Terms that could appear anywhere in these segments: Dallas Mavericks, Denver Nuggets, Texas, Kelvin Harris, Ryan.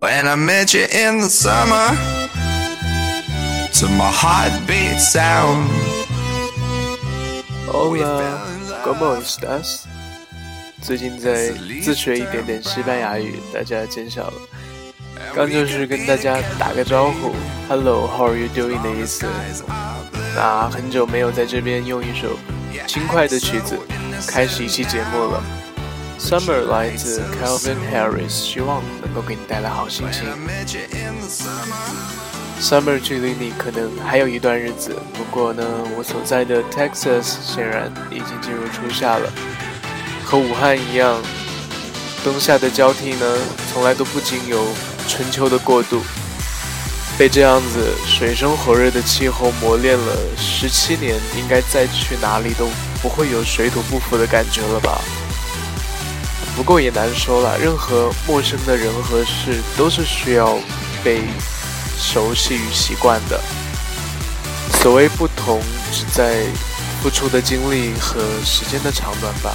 When I met you in the summer, to my heartbeat sound. Hola, ¿cómo estás? 最近在自学一点点西班牙语，大家见笑了。刚就是跟大家打个招呼 ，Hello, how are you doing 的意思。那很久没有在这边用一首轻快的曲子开始一期节目了。Summer 来自 Kelvin Harris， 希望能够给你带来好心情。Summer 距离你可能还有一段日子，不过呢，我所在的 Texas 显然已经进入初夏了。和武汉一样，冬夏的交替呢，从来都不仅有春秋的过渡。被这样子水深火热的气候磨练了17年，应该再去哪里都不会有水土不服的感觉了吧？不过也难说了，任何陌生的人和事都是需要被熟悉与习惯的。所谓不同，是在付出的精力和时间的长短吧。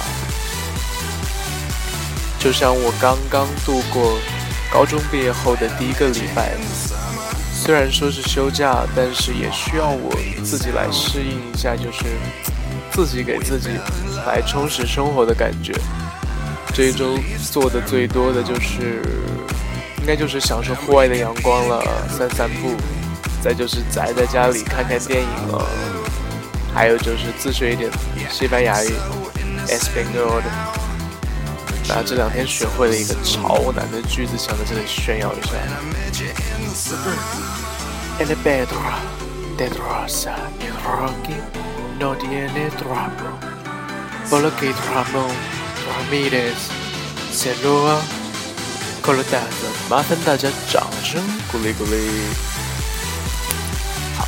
就像我刚刚度过高中毕业后的第一个礼拜，虽然说是休假，但是也需要我自己来适应一下，就是自己给自己来充实生活的感觉。这一周做的最多的就是应该就是享受户外的阳光了，散散步，再就是宅在家里看看电影了，还有就是自学一点西班牙语 Espanol。 那这2天学会了一个超难的句子，想在这里炫耀一下 En el Pedro de Rosa y Rocky no tiene trapo por lo que Ramón Ramírez se lo ha colotado。 麻烦大家掌声鼓励鼓励。好，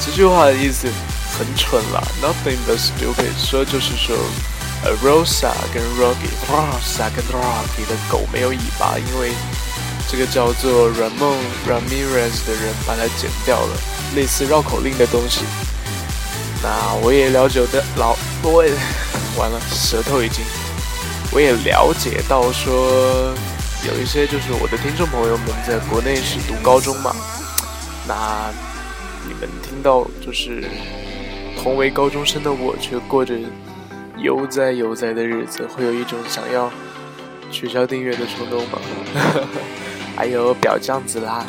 这句话的意思很蠢啦 ，nothing but stupid。说就是说 ，Rosa 跟 Rocky，Rosa 跟 Rocky 的狗没有尾巴，因为这个叫做 Ramon Ramirez 的人把它剪掉了，类似绕口令的东西。那我也了解的完了，舌头已经，我也了解到说，有一些就是我的听众朋友们在国内是读高中嘛，那你们听到就是。同为高中生的我，却过着悠哉悠哉的日子，会有一种想要取消订阅的冲动吗？还有表酱子啦。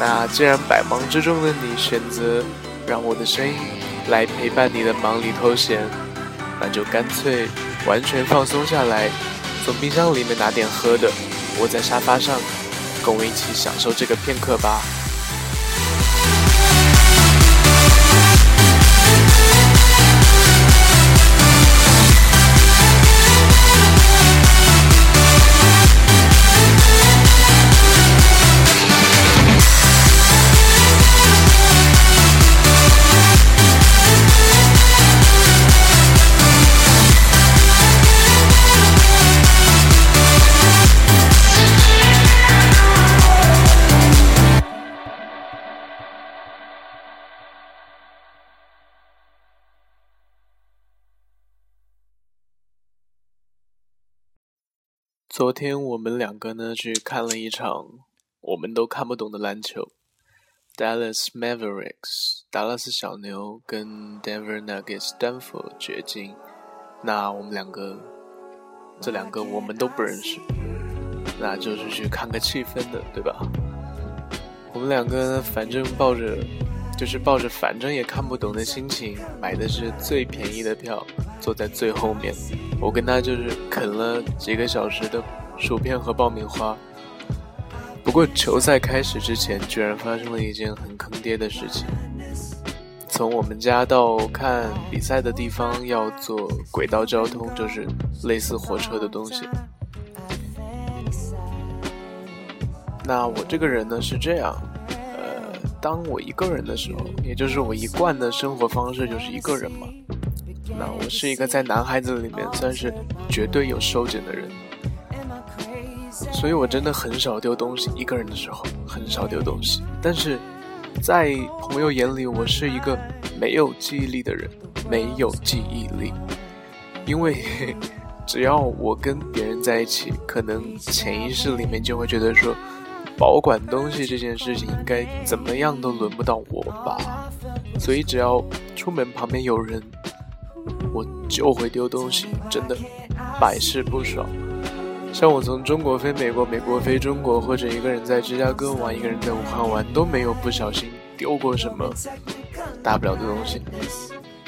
那既然百忙之中的你选择让我的声音来陪伴你的忙里偷闲，那就干脆完全放松下来，从冰箱里面拿点喝的，窝在沙发上，跟我一起享受这个片刻吧。昨天我们2个呢去看了一场我们都看不懂的篮球 Dallas Mavericks 达拉斯小牛跟 Denver Nuggets 丹佛掘金。那我们这两个我们都不认识，那就是去看个气氛的，对吧？我们2个呢，反正也看不懂的心情，买的是最便宜的票，坐在最后面。我跟他就是啃了几个小时的薯片和爆米花。不过球赛开始之前，居然发生了一件很坑爹的事情。从我们家到看比赛的地方要坐轨道交通，就是类似火车的东西。那我这个人呢是这样，当我一个人的时候，也就是我一贯的生活方式就是一个人嘛。那我是一个在男孩子里面算是绝对有收敛的人，所以我真的很少丢东西，一个人的时候很少丢东西。但是在朋友眼里，我是一个没有记忆力的人，没有记忆力，因为只要我跟别人在一起，可能潜意识里面就会觉得说，保管东西这件事情应该怎么样都轮不到我吧，所以只要出门旁边有人，我就会丢东西，真的百试不爽。像我从中国飞美国，美国飞中国，或者一个人在芝加哥玩，一个人在武汉玩，都没有不小心丢过什么大不了的东西，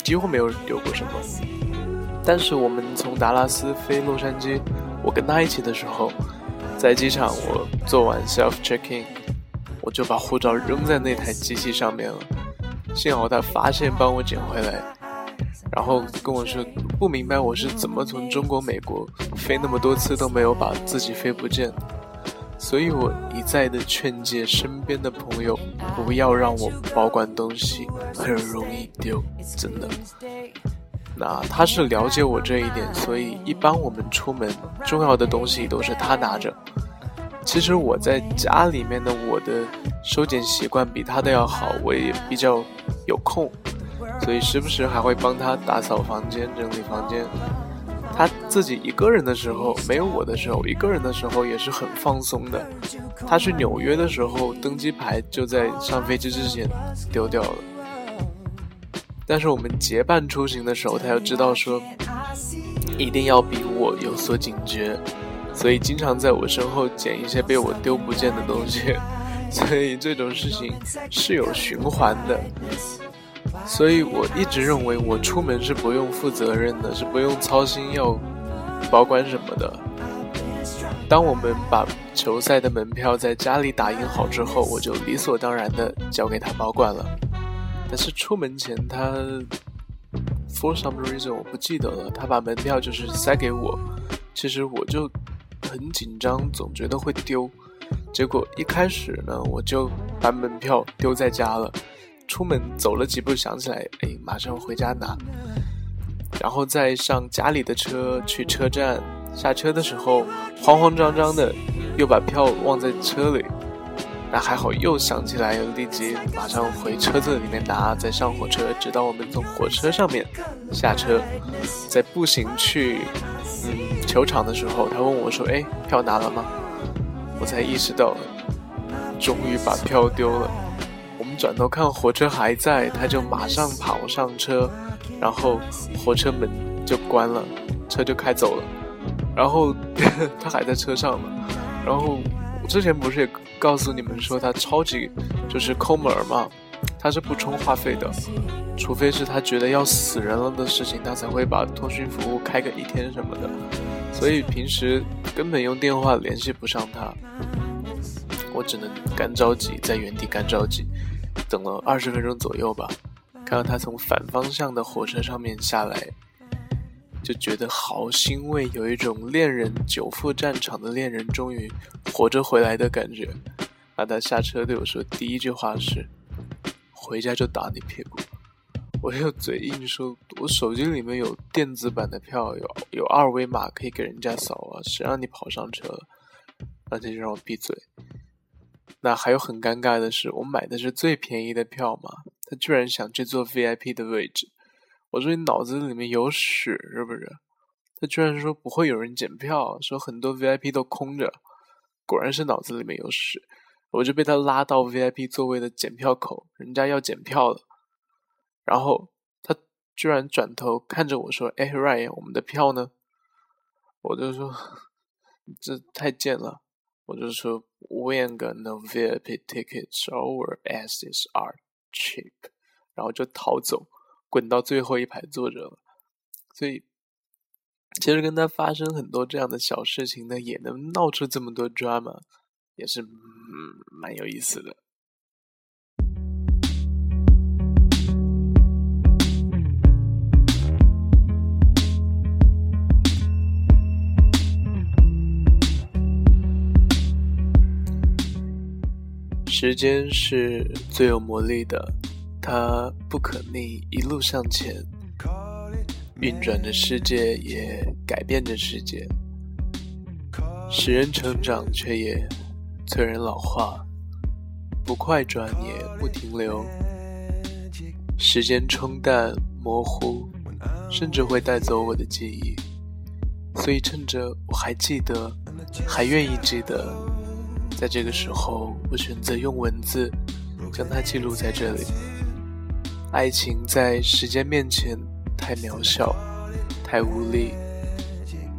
几乎没有人丢过什么。但是我们从达拉斯飞洛杉矶，我跟他一起的时候，在机场我做完 self check in， 我就把护照扔在那台机器上面了，幸好他发现帮我捡回来，然后跟我说不明白我是怎么从中国美国飞那么多次都没有把自己飞不见。所以我一再的劝诫身边的朋友，不要让我保管东西，很容易丢，真的。那他是了解我这一点，所以一般我们出门重要的东西都是他拿着。其实我在家里面的我的收捡习惯比他的要好，我也比较有空，所以时不时还会帮他打扫房间，整理房间。他自己一个人的时候，没有我的时候，一个人的时候也是很放松的。他去纽约的时候，登机牌就在上飞机之前丢掉了。但是我们结伴出行的时候，他又知道说一定要比我有所警觉，所以经常在我身后捡一些被我丢不见的东西。所以这种事情是有循环的，所以我一直认为我出门是不用负责任的，是不用操心要保管什么的。当我们把球赛的门票在家里打印好之后，我就理所当然的交给他保管了。但是出门前他 for some reason 我不记得了，他把门票就是塞给我，其实我就很紧张，总觉得会丢。结果一开始呢，我就把门票丢在家了，出门走了几步想起来，哎，马上回家拿。然后再上家里的车去车站，下车的时候慌慌张张的又把票忘在车里，那还好又想起来，又立即马上回车子里面拿，再上火车，直到我们从火车上面下车，在步行去球场的时候，他问我说，哎，票拿了吗？我才意识到终于把票丢了。转头看火车还在，他就马上跑上车，然后火车门就关了，车就开走了。然后他还在车上嘛。然后我之前不是也告诉你们说他超级就是抠门嘛，他是不充话费的，除非是他觉得要死人了的事情，他才会把通讯服务开个一天什么的，所以平时根本用电话联系不上他。我只能干着急，在原地干着急，等了20分钟左右吧，看到他从反方向的火车上面下来，就觉得好欣慰，有一种恋人久赴战场的恋人终于活着回来的感觉。那他下车对我说第一句话是，回家就打你屁股。我又嘴硬说，我手机里面有电子版的票，有二维码可以给人家扫啊，谁让你跑上车了？那就让我闭嘴。那还有很尴尬的是，我买的是最便宜的票嘛，他居然想去坐 VIP 的位置。我说你脑子里面有屎是不是？他居然说不会有人检票，说很多 VIP 都空着，果然是脑子里面有屎。我就被他拉到 VIP 座位的检票口，人家要检票了，然后他居然转头看着我说，哎 Ryan， 我们的票呢？我就说这太贱了，我就说 We ain't got no VIP tickets, our asses are cheap， 然后就逃走，滚到最后一排坐着了。所以其实跟他发生很多这样的小事情呢，也能闹出这么多 drama， 也是蛮有意思的。时间是最有魔力的，它不可逆，一路向前，运转着世界，也改变着世界，使人成长，却也催人老化，不快转也不停留，时间冲淡、模糊，甚至会带走我的记忆，所以趁着我还记得，还愿意记得，在这个时候我选择用文字将它记录在这里。爱情在时间面前太渺小，太无力，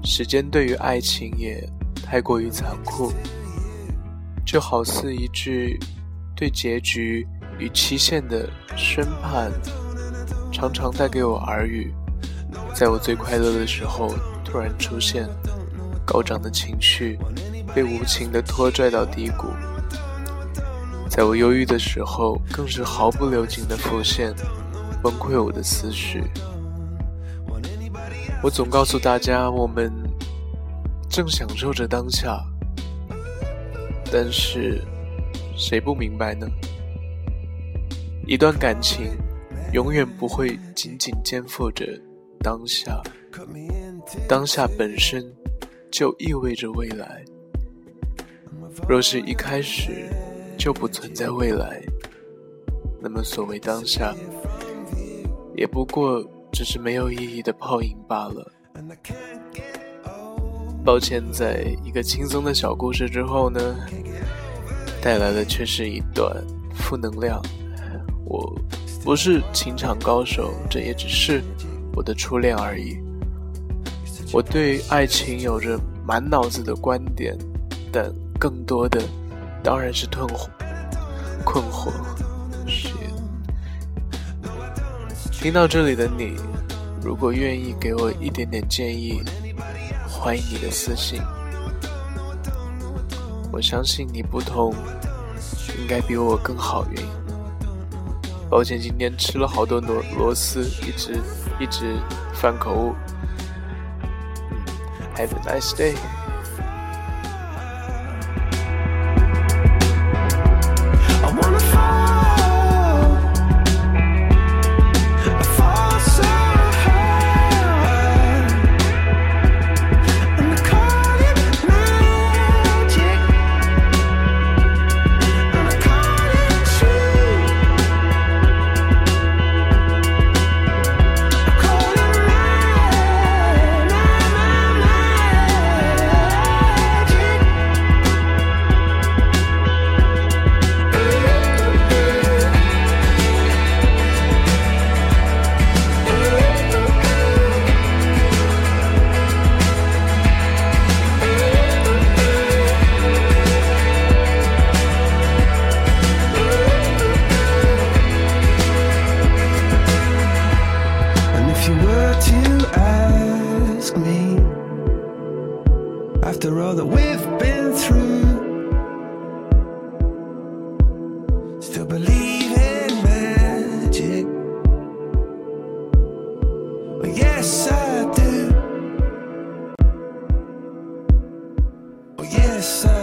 时间对于爱情也太过于残酷，就好似一句对结局与期限的宣判，常常带给我耳语，在我最快乐的时候突然出现，高涨的情绪被无情地拖拽到低谷，在我忧郁的时候更是毫不留情地浮现，崩溃我的思绪。我总告诉大家，我们正享受着当下，但是谁不明白呢？一段感情永远不会仅仅肩负着当下，当下本身就意味着未来，若是一开始就不存在未来，那么所谓当下也不过只是没有意义的泡影罢了。抱歉，在一个轻松的小故事之后呢，带来的却是一段负能量。我不是情场高手，这也只是我的初恋而已。我对爱情有着满脑子的观点，但更多的当然是困惑。听到这里的你，如果愿意给我一点点建议，欢迎你的私信。我相信你不同，应该比我更好运。抱歉，今天吃了好多螺丝，一直犯口误。Have a nice day. I wanna find after all that we've been through, still believe in magic. Well, yes I do. Well, yes I do.